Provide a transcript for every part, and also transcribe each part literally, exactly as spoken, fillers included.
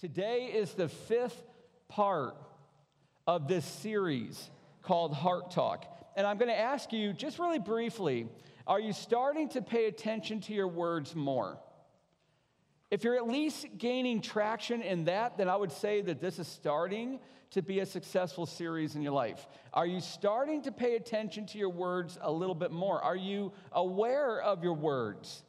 Today is the fifth part of this series called Heart Talk. And I'm going to ask you, just really briefly, are you starting to pay attention to your words more? If you're at least gaining traction in that, then I would say that this is starting to be a successful series in your life. Are you starting to pay attention to your words a little bit more? Are you aware of your words?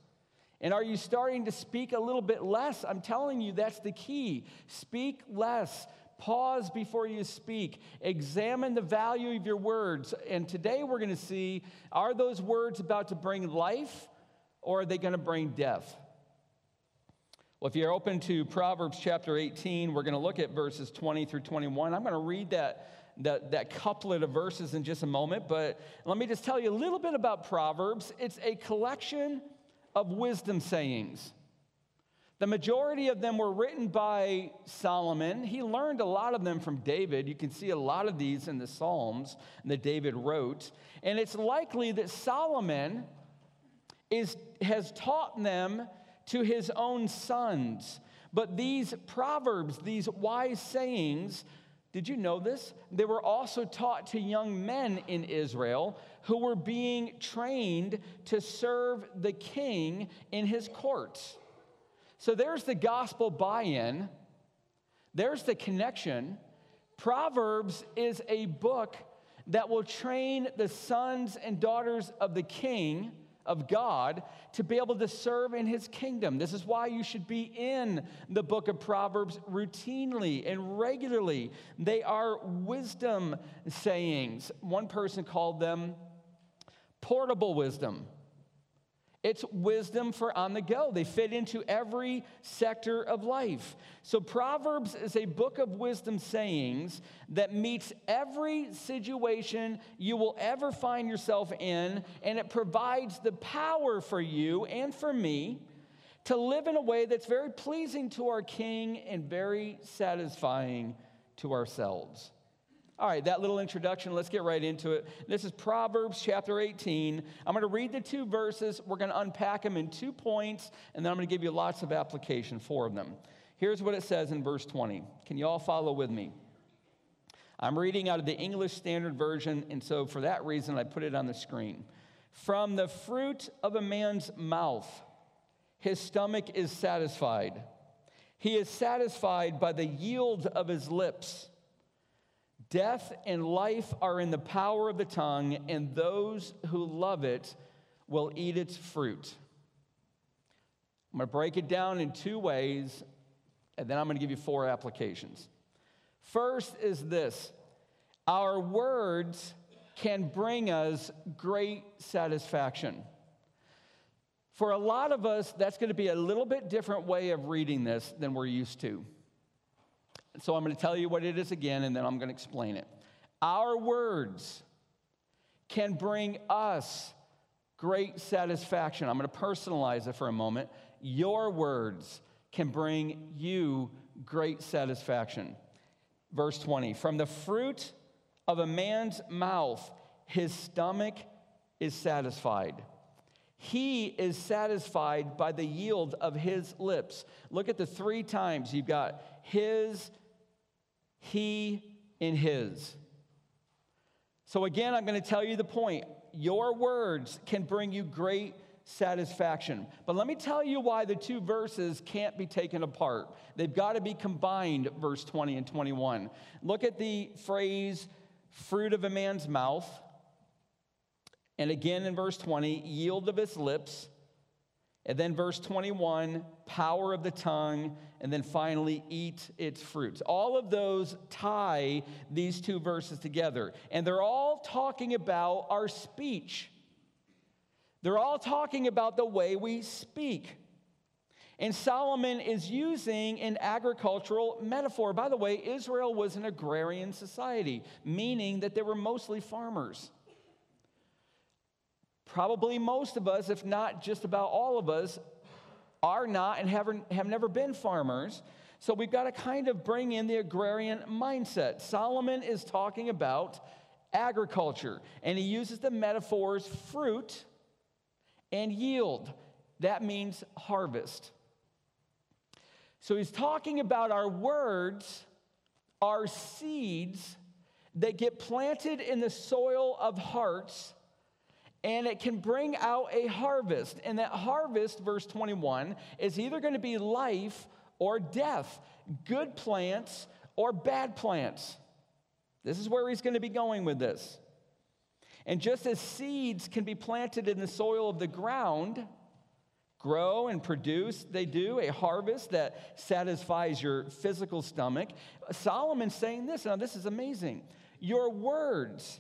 And are you starting to speak a little bit less? I'm telling you, that's the key. Speak less. Pause before you speak. Examine the value of your words. And today we're going to see, are those words about to bring life, or are they going to bring death? Well, if you're open to Proverbs chapter eighteen, we're going to look at verses twenty through twenty-one. I'm going to read that, that, that couplet of verses in just a moment, but let me just tell you a little bit about Proverbs. It's a collection of wisdom sayings. The majority of them were written by Solomon. He learned a lot of them from David. You can see a lot of these in the Psalms that David wrote. And it's likely that Solomon is, has taught them to his own sons. But these proverbs, these wise sayings, did you know this? They were also taught to young men in Israel who were being trained to serve the king in his courts. So there's the gospel buy-in. There's the connection. Proverbs is a book that will train the sons and daughters of the king of God to be able to serve in his kingdom. This is why you should be in the book of Proverbs routinely and regularly. They are wisdom sayings. One person called them portable wisdom. It's wisdom for on the go. They fit into every sector of life. So Proverbs is a book of wisdom sayings that meets every situation you will ever find yourself in, and it provides the power for you and for me to live in a way that's very pleasing to our King and very satisfying to ourselves. All right, that little introduction, let's get right into it. This is Proverbs chapter eighteen. I'm going to read the two verses. We're going to unpack them in two points, and then I'm going to give you lots of application for them. Here's what it says in verse twenty. Can you all follow with me? I'm reading out of the English Standard Version, and so for that reason, I put it on the screen. From the fruit of a man's mouth, his stomach is satisfied. He is satisfied by the yield of his lips. Death and life are in the power of the tongue, and those who love it will eat its fruit. I'm going to break it down in two ways, and then I'm going to give you four applications. First is this: our words can bring us great satisfaction. For a lot of us, that's going to be a little bit different way of reading this than we're used to. So I'm going to tell you what it is again, and then I'm going to explain it. Our words can bring us great satisfaction. I'm going to personalize it for a moment. Your words can bring you great satisfaction. Verse twenty, from the fruit of a man's mouth, his stomach is satisfied. He is satisfied by the yield of his lips. Look at the three times you've got his, he, and his. So again, I'm going to tell you the point. Your words can bring you great satisfaction. But let me tell you why the two verses can't be taken apart. They've got to be combined, verse twenty and twenty-one. Look at the phrase, fruit of a man's mouth. And again in verse twenty, yield of his lips. And then verse twenty-one, power of the tongue, and then finally, eat its fruits. All of those tie these two verses together, and they're all talking about our speech. They're all talking about the way we speak. And Solomon is using an agricultural metaphor. By the way, Israel was an agrarian society, meaning that they were mostly farmers. Probably most of us, if not just about all of us, are not and have, have never been farmers. So we've got to kind of bring in the agrarian mindset. Solomon is talking about agriculture, and he uses the metaphors fruit and yield. That means harvest. So he's talking about our words, our seeds that get planted in the soil of hearts, and it can bring out a harvest. And that harvest, verse twenty-one, is either going to be life or death, good plants or bad plants. This is where he's going to be going with this. And just as seeds can be planted in the soil of the ground, grow and produce, they do, a harvest that satisfies your physical stomach. Solomon's saying this, now this is amazing. Your words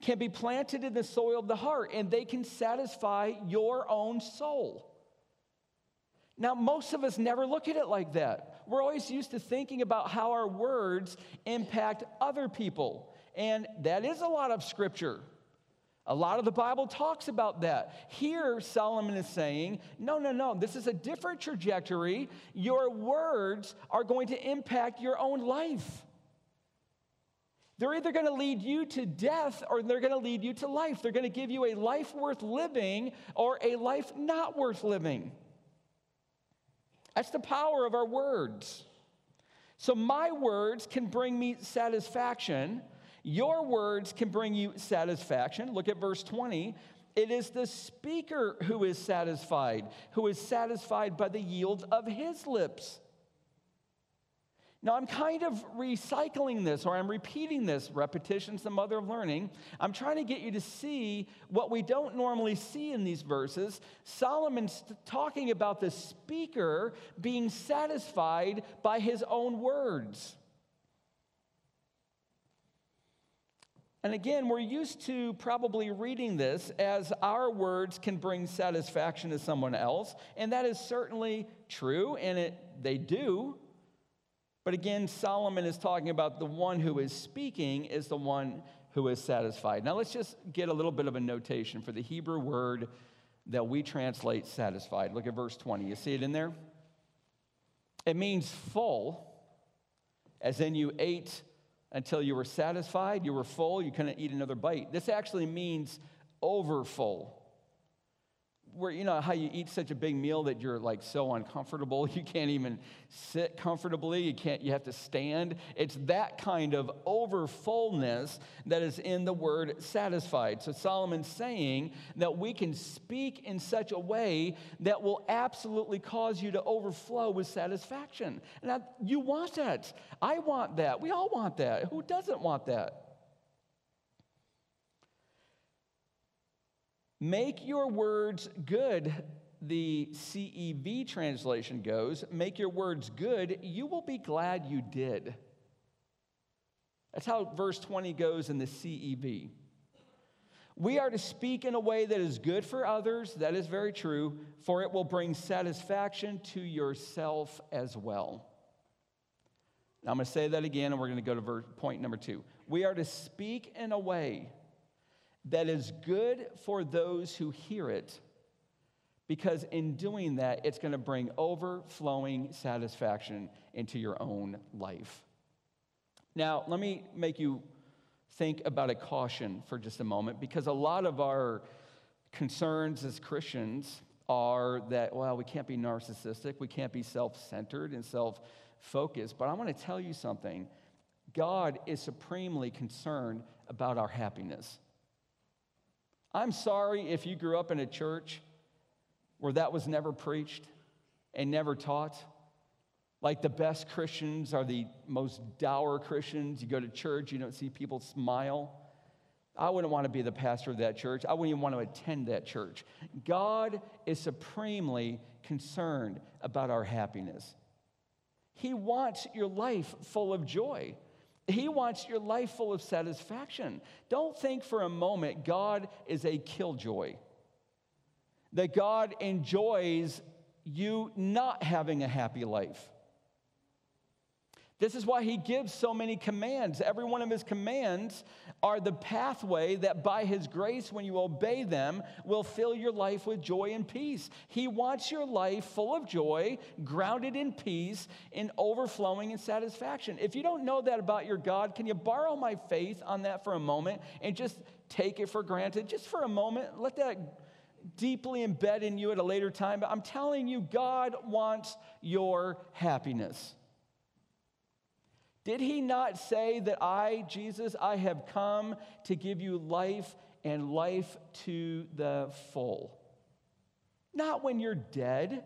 can be planted in the soil of the heart, and they can satisfy your own soul. Now, most of us never look at it like that. We're always used to thinking about how our words impact other people. And that is a lot of Scripture. A lot of the Bible talks about that. Here, Solomon is saying, no, no, no, this is a different trajectory. Your words are going to impact your own life. They're either going to lead you to death or they're going to lead you to life. They're going to give you a life worth living or a life not worth living. That's the power of our words. So my words can bring me satisfaction. Your words can bring you satisfaction. Look at verse twenty. It is the speaker who is satisfied, who is satisfied by the yield of his lips. Now, I'm kind of recycling this, or I'm repeating this. Repetition's the mother of learning. I'm trying to get you to see what we don't normally see in these verses. Solomon's talking about the speaker being satisfied by his own words. And again, we're used to probably reading this as our words can bring satisfaction to someone else, and that is certainly true, and it they do. But again, Solomon is talking about the one who is speaking is the one who is satisfied. Now, let's just get a little bit of a notation for the Hebrew word that we translate satisfied. Look at verse twenty. You see it in there? It means full, as in you ate until you were satisfied, you were full, you couldn't eat another bite. This actually means overfull. Where, you know, how you eat such a big meal that you're like so uncomfortable, you can't even sit comfortably, you can't, you have to stand. It's that kind of overfullness that is in the word satisfied. So Solomon's saying that we can speak in such a way that will absolutely cause you to overflow with satisfaction. Now, you want that. I want that. We all want that. Who doesn't want that? Make your words good, the C E V translation goes. Make your words good, you will be glad you did. That's how verse twenty goes in the C E V. We are to speak in a way that is good for others, that is very true, for it will bring satisfaction to yourself as well. Now I'm going to say that again, and we're going to go to verse, point number two. We are to speak in a way that is good for those who hear it, because in doing that, it's going to bring overflowing satisfaction into your own life. Now, let me make you think about a caution for just a moment, because a lot of our concerns as Christians are that, well, we can't be narcissistic, we can't be self-centered and self-focused, but I want to tell you something. God is supremely concerned about our happiness. I'm sorry if you grew up in a church where that was never preached and never taught. Like the best Christians are the most dour Christians. You go to church, you don't see people smile. I wouldn't want to be the pastor of that church. I wouldn't even want to attend that church. God is supremely concerned about our happiness. He wants your life full of joy. He wants your life full of satisfaction. Don't think for a moment God is a killjoy, that God enjoys you not having a happy life. This is why he gives so many commands. Every one of his commands are the pathway that by his grace, when you obey them, will fill your life with joy and peace. He wants your life full of joy, grounded in peace, and overflowing in satisfaction. If you don't know that about your God, can you borrow my faith on that for a moment and just take it for granted? Just for a moment, let that deeply embed in you at a later time, but I'm telling you, God wants your happiness. Did he not say that I, Jesus, I have come to give you life and life to the full? Not when you're dead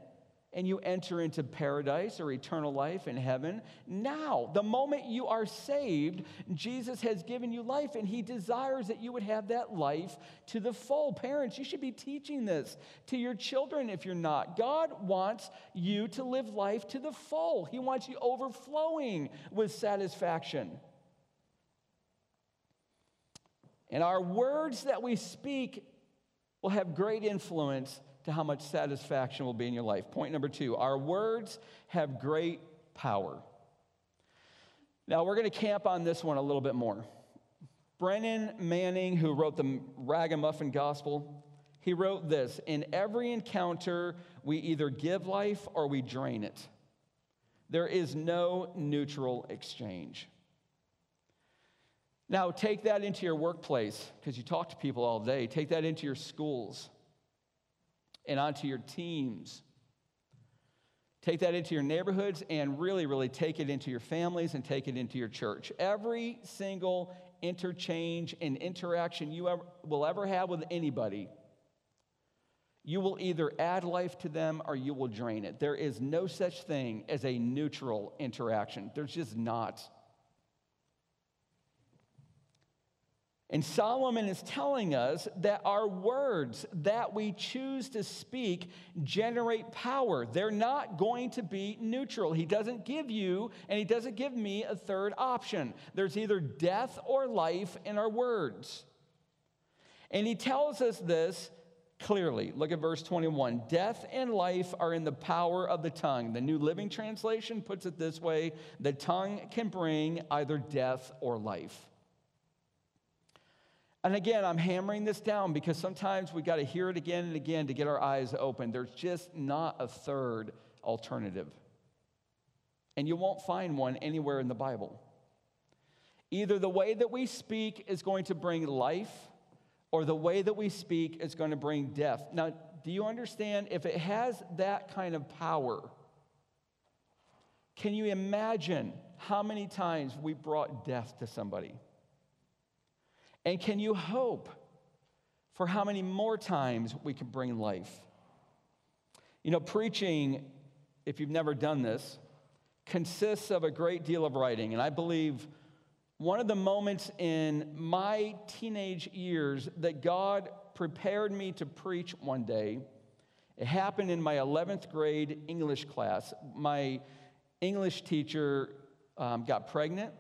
and you enter into paradise or eternal life in heaven. Now, the moment you are saved, Jesus has given you life, and he desires that you would have that life to the full. Parents, you should be teaching this to your children if you're not. God wants you to live life to the full. He wants you overflowing with satisfaction. And our words that we speak will have great influence to how much satisfaction will be in your life. Point number two, our words have great power. Now, we're going to camp on this one a little bit more. Brennan Manning, who wrote the Ragamuffin Gospel, he wrote this: in every encounter, we either give life or we drain it. There is no neutral exchange. Now, take that into your workplace, because you talk to people all day. Take that into your schools and onto your teams. Take that into your neighborhoods, and really, really take it into your families and take it into your church. Every single interchange and interaction you ever, will ever have with anybody, you will either add life to them or you will drain it. There is no such thing as a neutral interaction. There's just not. And Solomon is telling us that our words that we choose to speak generate power. They're not going to be neutral. He doesn't give you and he doesn't give me a third option. There's either death or life in our words. And he tells us this clearly. Look at verse twenty-one. Death and life are in the power of the tongue. The New Living Translation puts it this way: the tongue can bring either death or life. And again, I'm hammering this down because sometimes we got to hear it again and again to get our eyes open. There's just not a third alternative. And you won't find one anywhere in the Bible. Either the way that we speak is going to bring life, or the way that we speak is going to bring death. Now, do you understand? If it has that kind of power, can you imagine how many times we brought death to somebody? And can you hope for how many more times we can bring life? You know, preaching, if you've never done this, consists of a great deal of writing. And I believe one of the moments in my teenage years that God prepared me to preach one day, it happened in my eleventh grade English class. My English teacher um, got pregnant.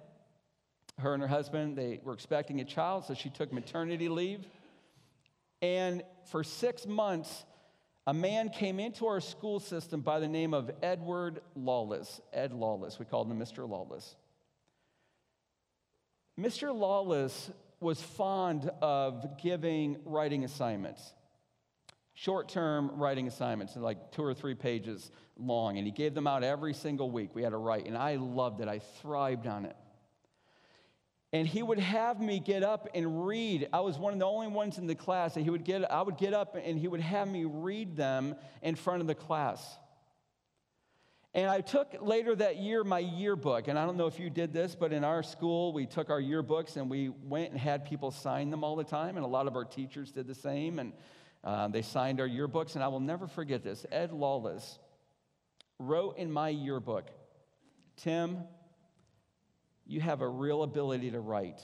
Her and her husband, they were expecting a child, so she took maternity leave. And for six months, a man came into our school system by the name of Edward Lawless. Ed Lawless. We called him Mister Lawless. Mister Lawless was fond of giving writing assignments, short-term writing assignments, like two or three pages long. And he gave them out every single week. We had to write, and I loved it. I thrived on it. And he would have me get up and read. I was one of the only ones in the class that he would get, I would get up and he would have me read them in front of the class. And I took later that year my yearbook, and I don't know if you did this, but in our school we took our yearbooks and we went and had people sign them all the time, and a lot of our teachers did the same, and uh, they signed our yearbooks, and I will never forget this. Ed Lawless wrote in my yearbook, Tim, you have a real ability to write.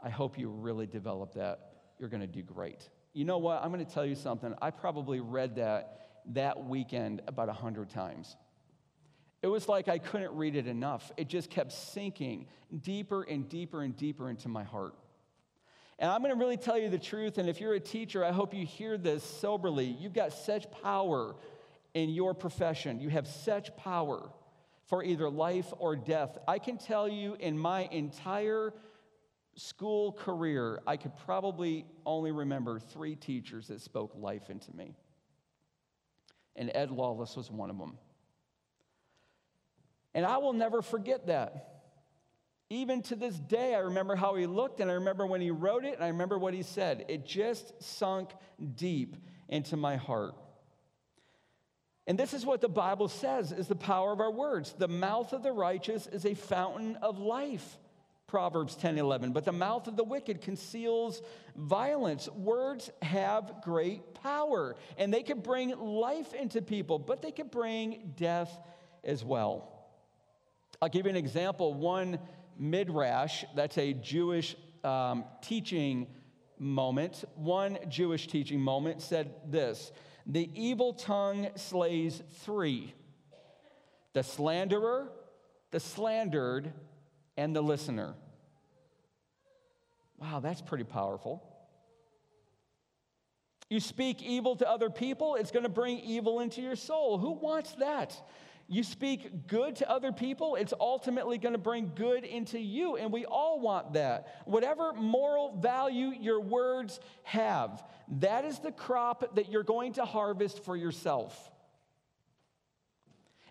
I hope you really develop that. You're going to do great. You know what? I'm going to tell you something. I probably read that that weekend about one hundred times. It was like I couldn't read it enough. It just kept sinking deeper and deeper and deeper into my heart. And I'm going to really tell you the truth, and if you're a teacher, I hope you hear this soberly. You've got such power in your profession. You have such power for either life or death. I can tell you in my entire school career, I could probably only remember three teachers that spoke life into me. And Ed Lawless was one of them. And I will never forget that. Even to this day, I remember how he looked, and I remember when he wrote it, and I remember what he said. It just sunk deep into my heart. And this is what the Bible says is the power of our words. The mouth of the righteous is a fountain of life, Proverbs ten eleven. But the mouth of the wicked conceals violence. Words have great power, and they can bring life into people, but they can bring death as well. I'll give you an example. One midrash, that's a Jewish um, teaching moment, one Jewish teaching moment said this: the evil tongue slays three, the slanderer, the slandered, and the listener. Wow, that's pretty powerful. You speak evil to other people, it's going to bring evil into your soul. Who wants that? You speak good to other people, it's ultimately going to bring good into you, and we all want that. Whatever moral value your words have, that is the crop that you're going to harvest for yourself.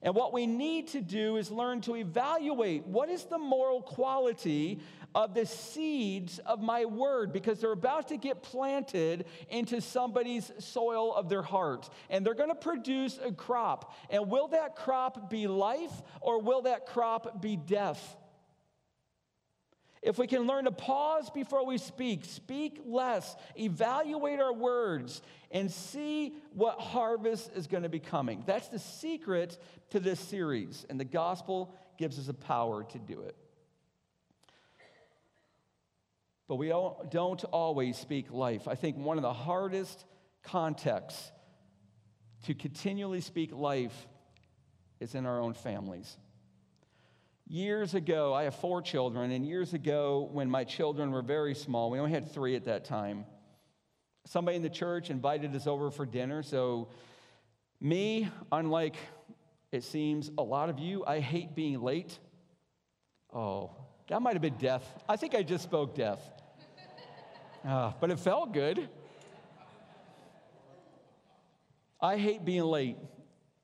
And what we need to do is learn to evaluate what is the moral quality of the seeds of my word, because they're about to get planted into somebody's soil of their heart, and they're going to produce a crop. And will that crop be life, or will that crop be death? If we can learn to pause before we speak, speak less, evaluate our words, and see what harvest is going to be coming. That's the secret to this series, and the gospel gives us the power to do it. But we don't always speak life. I think one of the hardest contexts to continually speak life is in our own families. Years ago, I have four children, and years ago when my children were very small, we only had three at that time. Somebody in the church invited us over for dinner, so me, unlike it seems a lot of you, I hate being late. Oh, that might have been death. I think I just spoke death. Uh, but it felt good. I hate being late.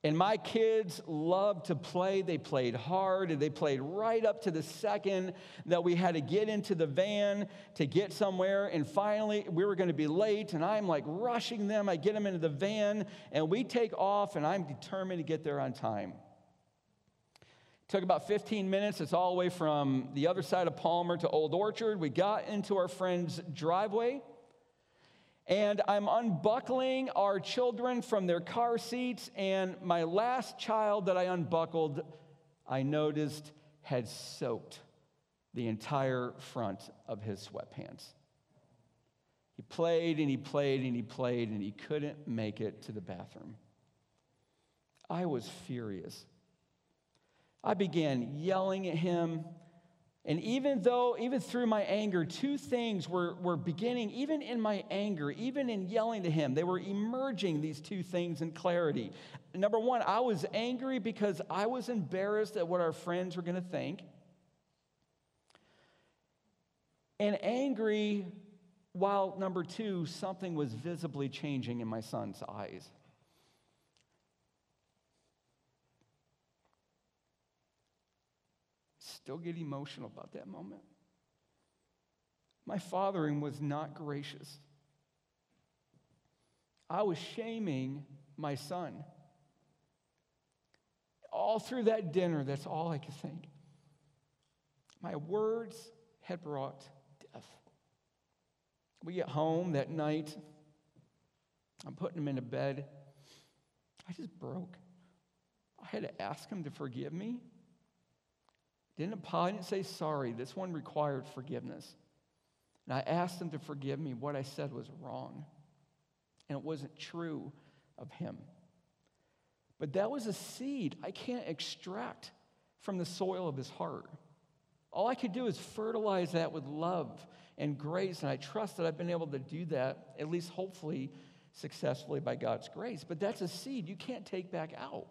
And my kids loved to play. They played hard, and they played right up to the second that we had to get into the van to get somewhere. And finally, we were going to be late, and I'm like rushing them. I get them into the van, and we take off, and I'm determined to get there on time. Took about fifteen minutes. It's all the way from the other side of Palmer to Old Orchard. We got into our friend's driveway. And I'm unbuckling our children from their car seats, and my last child that I unbuckled, I noticed, had soaked the entire front of his sweatpants. He played, and he played, and he played, and he couldn't make it to the bathroom. I was furious. I began yelling at him. And even though, even through my anger, two things were, were beginning, even in my anger, even in yelling to him, they were emerging, these two things, in clarity. Number one, I was angry because I was embarrassed at what our friends were going to think. And angry while, number two, something was visibly changing in my son's eyes. Still get emotional about that moment. My fathering was not gracious. I was shaming my son. All through that dinner, that's all I could think. My words had brought death. We get home that night. I'm putting him into bed. I just broke. I had to ask him to forgive me. Didn't apologize, didn't say sorry. This one required forgiveness. And I asked him to forgive me. What I said was wrong. And it wasn't true of him. But that was a seed I can't extract from the soil of his heart. All I could do is fertilize that with love and grace. And I trust that I've been able to do that, at least hopefully successfully, by God's grace. But that's a seed you can't take back out.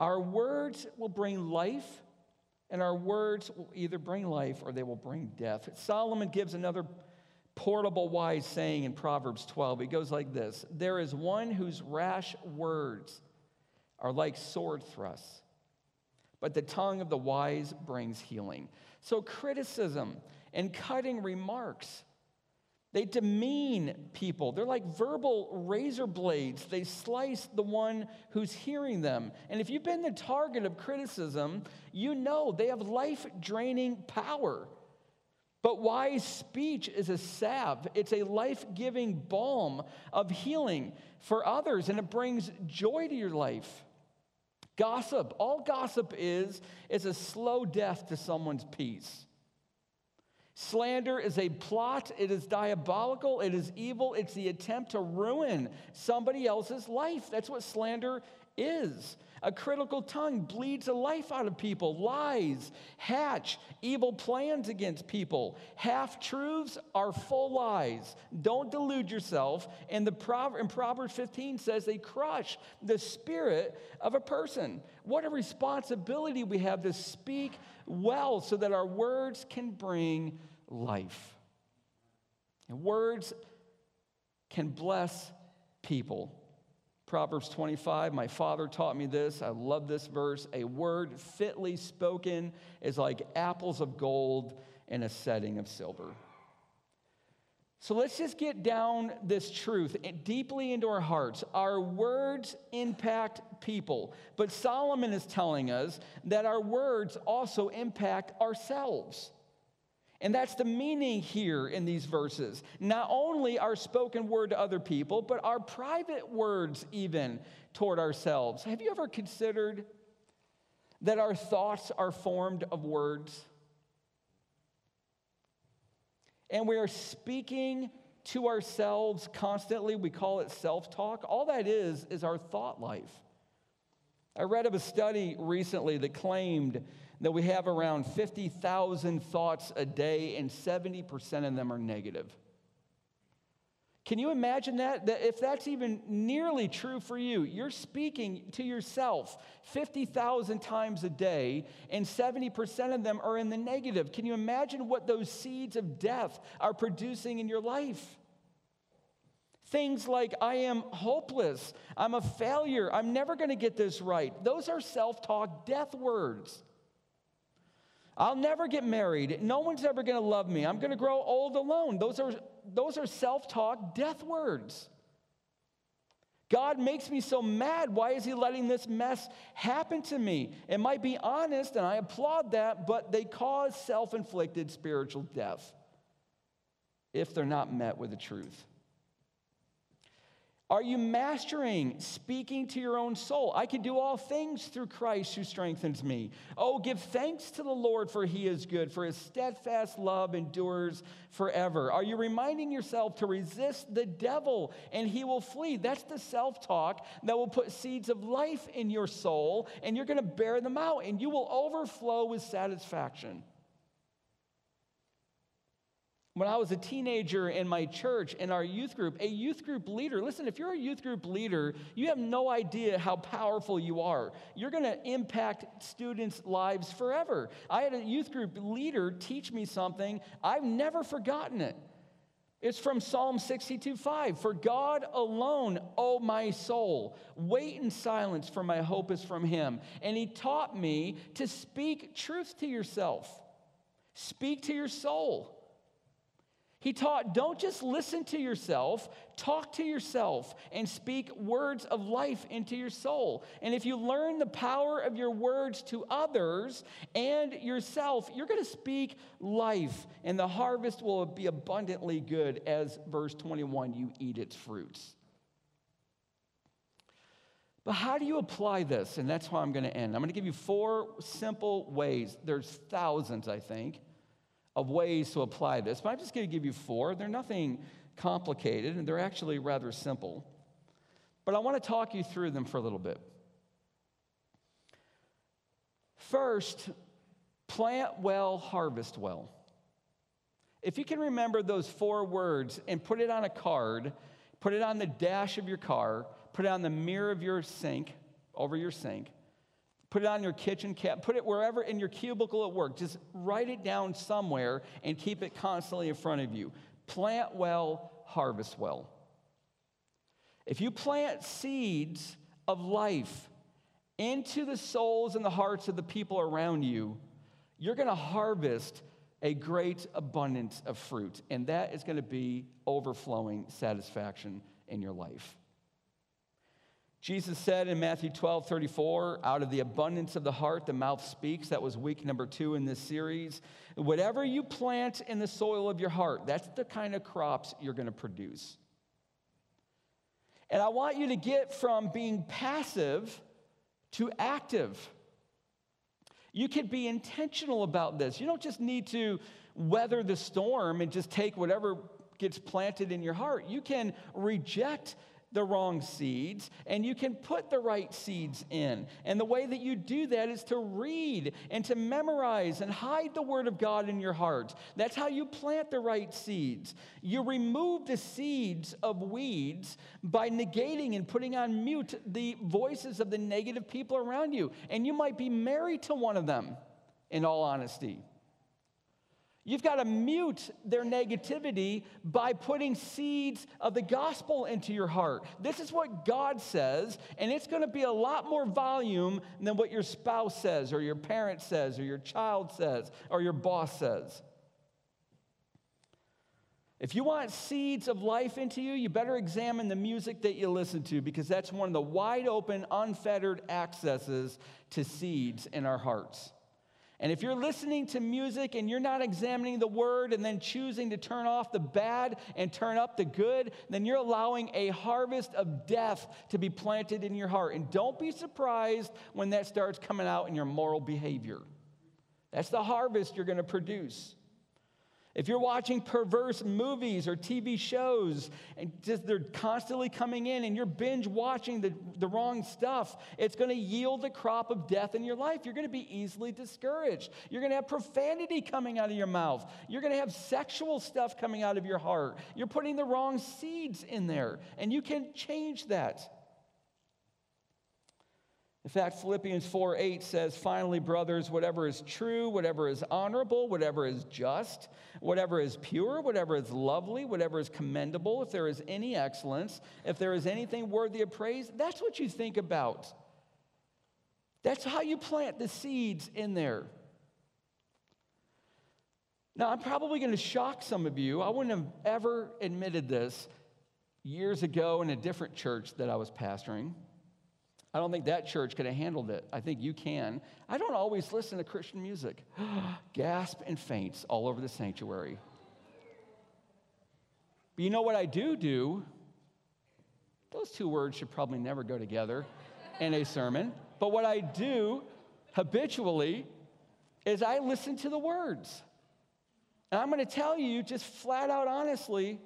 Our words will bring life, and our words will either bring life or they will bring death. Solomon gives another portable wise saying in Proverbs twelve. It goes like this: there is one whose rash words are like sword thrusts, but the tongue of the wise brings healing. So criticism and cutting remarks They demean people. They're like verbal razor blades. They slice the one who's hearing them. And if you've been the target of criticism, you know they have life-draining power. But wise speech is a salve. It's a life-giving balm of healing for others, and it brings joy to your life. Gossip, all gossip is, is a slow death to someone's peace. Slander is a plot, it is diabolical, it is evil, it's the attempt to ruin somebody else's life. That's what slander is. A critical tongue bleeds the life out of people. Lies hatch evil plans against people. Half-truths are full lies. Don't delude yourself. And the Pro- and Proverbs fifteen says they crush the spirit of a person. What a responsibility we have to speak well so that our words can bring life. And words can bless people. Proverbs twenty-five, my father taught me this. I love this verse. A word fitly spoken is like apples of gold in a setting of silver. So let's just get down this truth deeply into our hearts. Our words impact people. But Solomon is telling us that our words also impact ourselves. And that's the meaning here in these verses. Not only our spoken word to other people, but our private words even toward ourselves. Have you ever considered that our thoughts are formed of words? And we are speaking to ourselves constantly. We call it self-talk. All that is, is our thought life. I read of a study recently that claimed that we have around fifty thousand thoughts a day, and seventy percent of them are negative. Can you imagine that? That if that's even nearly true for you, you're speaking to yourself fifty thousand times a day, and seventy percent of them are in the negative. Can you imagine what those seeds of death are producing in your life? Things like, I am hopeless, I'm a failure, I'm never going to get this right. Those are self-talk death words. I'll never get married. No one's ever going to love me. I'm going to grow old alone. Those are, those are self-talk death words. God makes me so mad. Why is he letting this mess happen to me? It might be honest, and I applaud that, but they cause self-inflicted spiritual death if they're not met with the truth. Are you mastering speaking to your own soul? I can do all things through Christ who strengthens me. Oh, give thanks to the Lord, for he is good, for his steadfast love endures forever. Are you reminding yourself to resist the devil and he will flee? That's the self-talk that will put seeds of life in your soul, and you're going to bear them out, and you will overflow with satisfaction. When I was a teenager in my church, in our youth group, a youth group leader, listen, if you're a youth group leader, you have no idea how powerful you are. You're going to impact students' lives forever. I had a youth group leader teach me something. I've never forgotten it. It's from Psalm sixty-two five. For God alone, O my soul, wait in silence, for my hope is from him. And he taught me to speak truth to yourself. Speak to your soul. He taught, don't just listen to yourself, talk to yourself and speak words of life into your soul. And if you learn the power of your words to others and yourself, you're going to speak life, and the harvest will be abundantly good as, verse twenty-one, you eat its fruits. But how do you apply this? And that's how I'm going to end. I'm going to give you four simple ways. There's thousands, I think, of ways to apply this, but I'm just going to give you four. They're nothing complicated, and they're actually rather simple. But I want to talk you through them for a little bit. First, plant well, harvest well. If you can remember those four words and put it on a card, put it on the dash of your car, put it on the mirror of your sink, over your sink, put it on your kitchen cap, put it wherever in your cubicle at work. Just write it down somewhere and keep it constantly in front of you. Plant well, harvest well. If you plant seeds of life into the souls and the hearts of the people around you, you're going to harvest a great abundance of fruit. And that is going to be overflowing satisfaction in your life. Jesus said in Matthew twelve thirty-four, out of the abundance of the heart, the mouth speaks. That was week number two in this series. Whatever you plant in the soil of your heart, that's the kind of crops you're going to produce. And I want you to get from being passive to active. You can be intentional about this. You don't just need to weather the storm and just take whatever gets planted in your heart. You can reject the wrong seeds, and you can put the right seeds in. And the way that you do that is to read and to memorize and hide the Word of God in your heart. That's how you plant the right seeds. You remove the seeds of weeds by negating and putting on mute the voices of the negative people around you. And you might be married to one of them, in all honesty. You've got to mute their negativity by putting seeds of the gospel into your heart. This is what God says, and it's going to be a lot more volume than what your spouse says or your parent says or your child says or your boss says. If you want seeds of life into you, you better examine the music that you listen to, because that's one of the wide open, unfettered accesses to seeds in our hearts. And if you're listening to music and you're not examining the word and then choosing to turn off the bad and turn up the good, then you're allowing a harvest of death to be planted in your heart. And don't be surprised when that starts coming out in your moral behavior. That's the harvest you're going to produce. If you're watching perverse movies or T V shows and just they're constantly coming in and you're binge watching the, the wrong stuff, it's going to yield a crop of death in your life. You're going to be easily discouraged. You're going to have profanity coming out of your mouth. You're going to have sexual stuff coming out of your heart. You're putting the wrong seeds in there, and you can change that. In fact, Philippians four eight says, finally, brothers, whatever is true, whatever is honorable, whatever is just, whatever is pure, whatever is lovely, whatever is commendable, if there is any excellence, if there is anything worthy of praise, that's what you think about. That's how you plant the seeds in there. Now, I'm probably going to shock some of you. I wouldn't have ever admitted this years ago in a different church that I was pastoring. I don't think that church could have handled it. I think you can. I don't always listen to Christian music. Gasp and faints all over the sanctuary. But you know what I do do? Those two words should probably never go together in a sermon. But what I do habitually is I listen to the words. And I'm going to tell you just flat out honestly,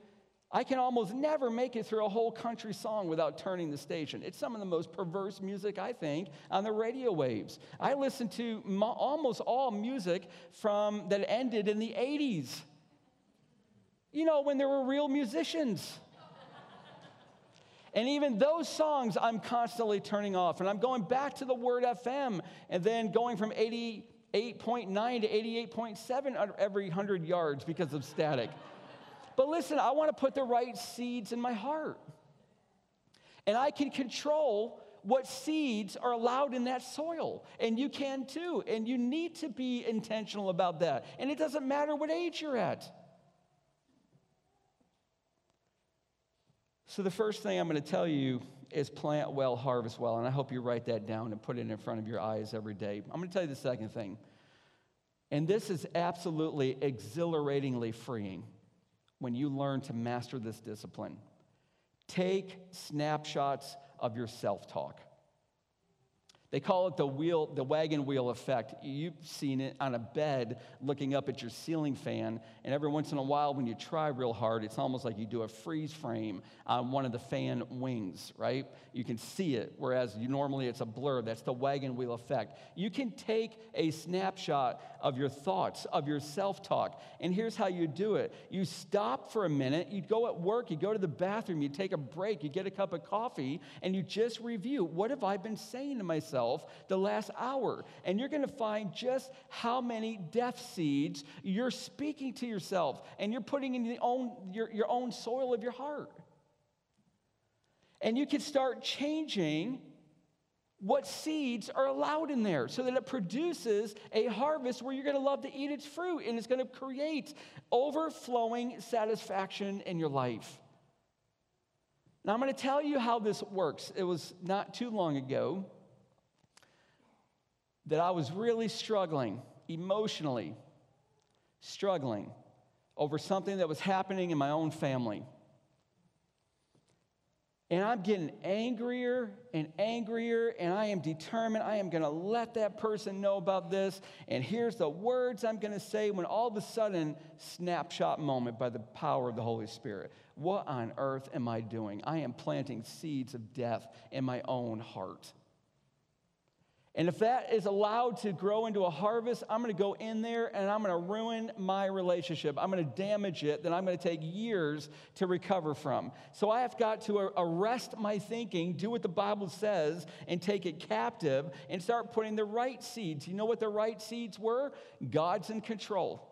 I can almost never make it through a whole country song without turning the station. It's some of the most perverse music, I think, on the radio waves. I listened to mo- almost all music from that ended in the eighties. You know, when there were real musicians. And even those songs I'm constantly turning off. And I'm going back to the Word F M and then going from eighty-eight point nine to eighty-eight point seven every one hundred yards because of static. But listen, I want to put the right seeds in my heart. And I can control what seeds are allowed in that soil. And you can too. And you need to be intentional about that. And it doesn't matter what age you're at. So the first thing I'm going to tell you is plant well, harvest well. And I hope you write that down and put it in front of your eyes every day. I'm going to tell you the second thing. And this is absolutely exhilaratingly freeing. When you learn to master this discipline, take snapshots of your self-talk. They call it the wheel, the wagon wheel effect. You've seen it on a bed looking up at your ceiling fan, and every once in a while when you try real hard, it's almost like you do a freeze frame on one of the fan wings, right? You can see it, whereas you, normally it's a blur. That's the wagon wheel effect. You can take a snapshot of your thoughts, of your self-talk, and here's how you do it. You stop for a minute. You go at work. You go to the bathroom. You take a break. You get a cup of coffee, and you just review, what have I been saying to myself the last hour? And you're going to find just how many death seeds you're speaking to yourself and you're putting in your own, your, your own soil of your heart. And you can start changing what seeds are allowed in there so that it produces a harvest where you're going to love to eat its fruit, and it's going to create overflowing satisfaction in your life. Now, I'm going to tell you how this works. It was not too long ago that I was really struggling, emotionally struggling over something that was happening in my own family. And I'm getting angrier and angrier, and I am determined. I am going to let that person know about this, and here's the words I'm going to say, when all of a sudden, snapshot moment by the power of the Holy Spirit. What on earth am I doing? I am planting seeds of death in my own heart. And if that is allowed to grow into a harvest, I'm going to go in there and I'm going to ruin my relationship. I'm going to damage it that I'm going to take years to recover from. So I have got to arrest my thinking, do what the Bible says, and take it captive and start putting the right seeds. You know what the right seeds were? God's in control.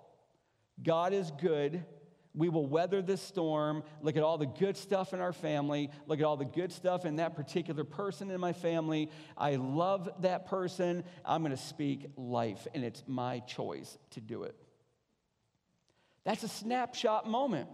God is good. We will weather this storm. Look at all the good stuff in our family. Look at all the good stuff in that particular person in my family. I love that person. I'm going to speak life, and it's my choice to do it. That's a snapshot moment.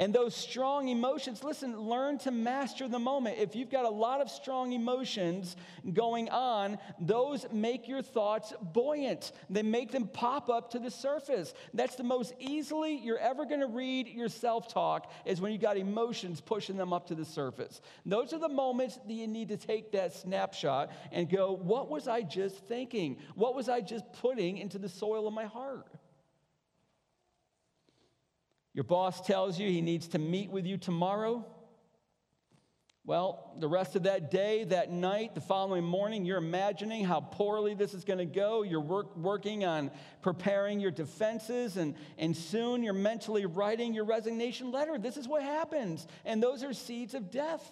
And those strong emotions, listen, learn to master the moment. If you've got a lot of strong emotions going on, those make your thoughts buoyant. They make them pop up to the surface. That's the most easily you're ever going to read your self-talk, is when you've got emotions pushing them up to the surface. Those are the moments that you need to take that snapshot and go, what was I just thinking? What was I just putting into the soil of my heart? Your boss tells you he needs to meet with you tomorrow. Well, the rest of that day, that night, the following morning, you're imagining how poorly this is going to go. You're work, working on preparing your defenses, and, and soon you're mentally writing your resignation letter. This is what happens, and those are seeds of death.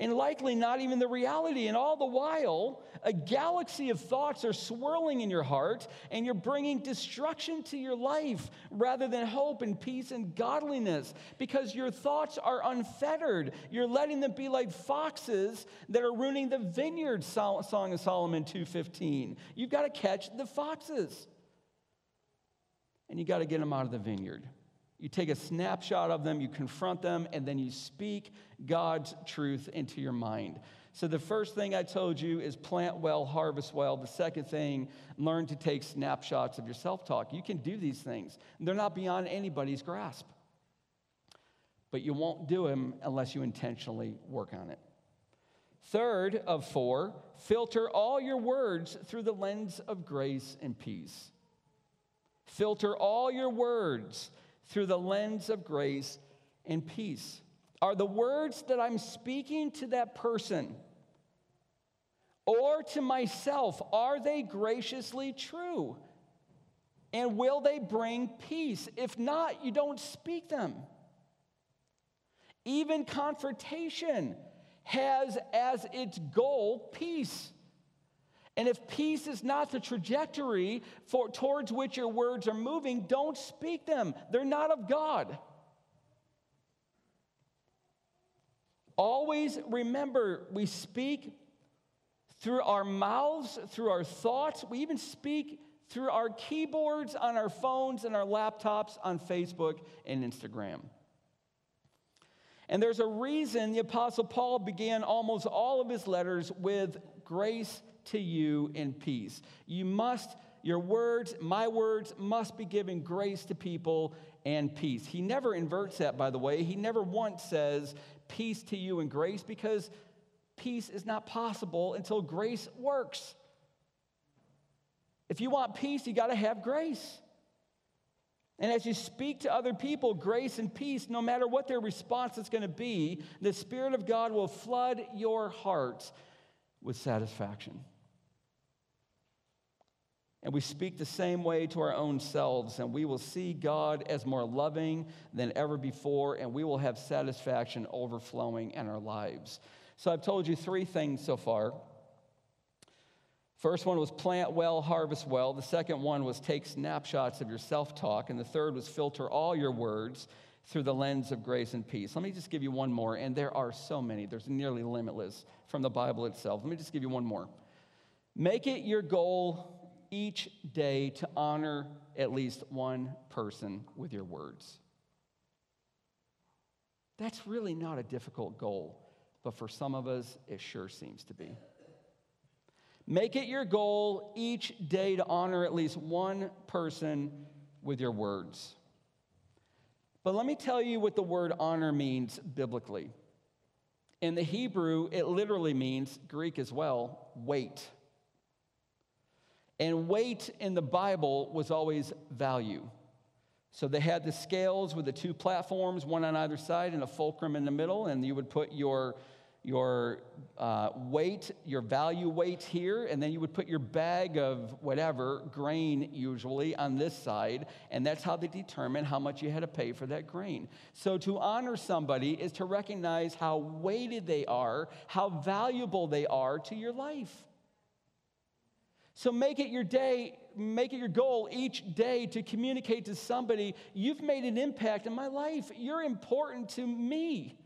And likely not even the reality. And all the while, a galaxy of thoughts are swirling in your heart, and you're bringing destruction to your life rather than hope and peace and godliness, because your thoughts are unfettered. You're letting them be like foxes that are ruining the vineyard, Song of Solomon two fifteen. You've got to catch the foxes, and you've got to get them out of the vineyard. You take a snapshot of them, you confront them, and then you speak God's truth into your mind. So the first thing I told you is plant well, harvest well. The second thing, learn to take snapshots of your self-talk. You can do these things. They're not beyond anybody's grasp. But you won't do them unless you intentionally work on it. Third of four, filter all your words through the lens of grace and peace. Filter all your words through the lens of grace and peace. Are the words that I'm speaking to that person or to myself, are they graciously true? And will they bring peace? If not, you don't speak them. Even confrontation has as its goal peace. And if peace is not the trajectory for, towards which your words are moving, don't speak them. They're not of God. Always remember, we speak through our mouths, through our thoughts. We even speak through our keyboards on our phones and our laptops on Facebook and Instagram. And there's a reason the Apostle Paul began almost all of his letters with grace to you in peace. You must, your words, my words, must be giving grace to people and peace. He never inverts that, by the way. He never once says peace to you and grace, because peace is not possible until grace works. If you want peace, you got to have grace. And as you speak to other people, grace and peace, no matter what their response is going to be, the Spirit of God will flood your heart with satisfaction. And we speak the same way to our own selves, and we will see God as more loving than ever before, and we will have satisfaction overflowing in our lives. So I've told you three things so far. First one was plant well, harvest well. The second one was take snapshots of your self-talk. And the third was filter all your words through the lens of grace and peace. Let me just give you one more, and there are so many. There's nearly limitless from the Bible itself. Let me just give you one more. Make it your goal each day to honor at least one person with your words. That's really not a difficult goal, but for some of us, it sure seems to be. Make it your goal each day to honor at least one person with your words. But let me tell you what the word honor means biblically. In the Hebrew, it literally means, Greek as well, weight. And weight in the Bible was always value. So they had the scales with the two platforms, one on either side and a fulcrum in the middle, and you would put your, your uh, weight, your value weight here, and then you would put your bag of whatever, grain usually, on this side, and that's how they determined how much you had to pay for that grain. So to honor somebody is to recognize how weighted they are, how valuable they are to your life. So make it your day, make it your goal each day to communicate to somebody, you've made an impact in my life. You're important to me.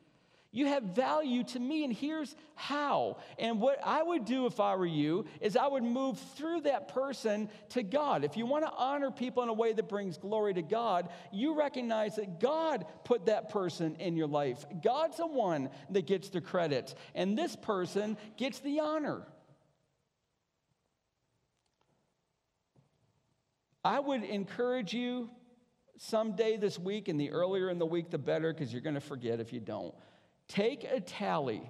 You have value to me, and here's how. And what I would do if I were you is I would move through that person to God. If you want to honor people in a way that brings glory to God, you recognize that God put that person in your life. God's the one that gets the credit, and this person gets the honor. I would encourage you someday this week, and the earlier in the week, the better, because you're going to forget if you don't. Take a tally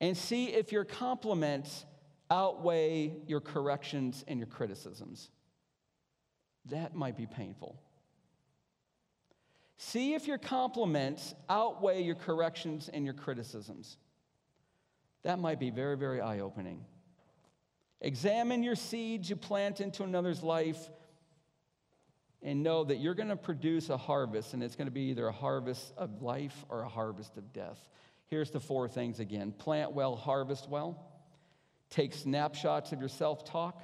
and see if your compliments outweigh your corrections and your criticisms. That might be painful. See if your compliments outweigh your corrections and your criticisms. That might be very, very eye-opening. Examine your seeds you plant into another's life and know that you're going to produce a harvest, and it's going to be either a harvest of life or a harvest of death. Here's the four things again. Plant well, harvest well. Take snapshots of your self-talk.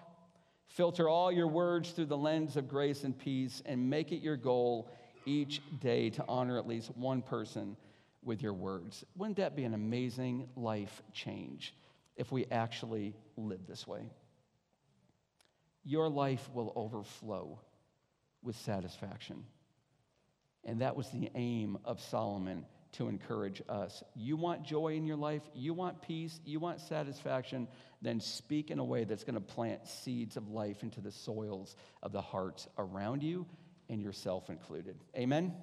Filter all your words through the lens of grace and peace, and make it your goal each day to honor at least one person with your words. Wouldn't that be an amazing life change? If we actually live this way, your life will overflow with satisfaction. And that was the aim of Solomon to encourage us. You want joy in your life, you want peace, you want satisfaction, then speak in a way that's going to plant seeds of life into the soils of the hearts around you and yourself included. Amen?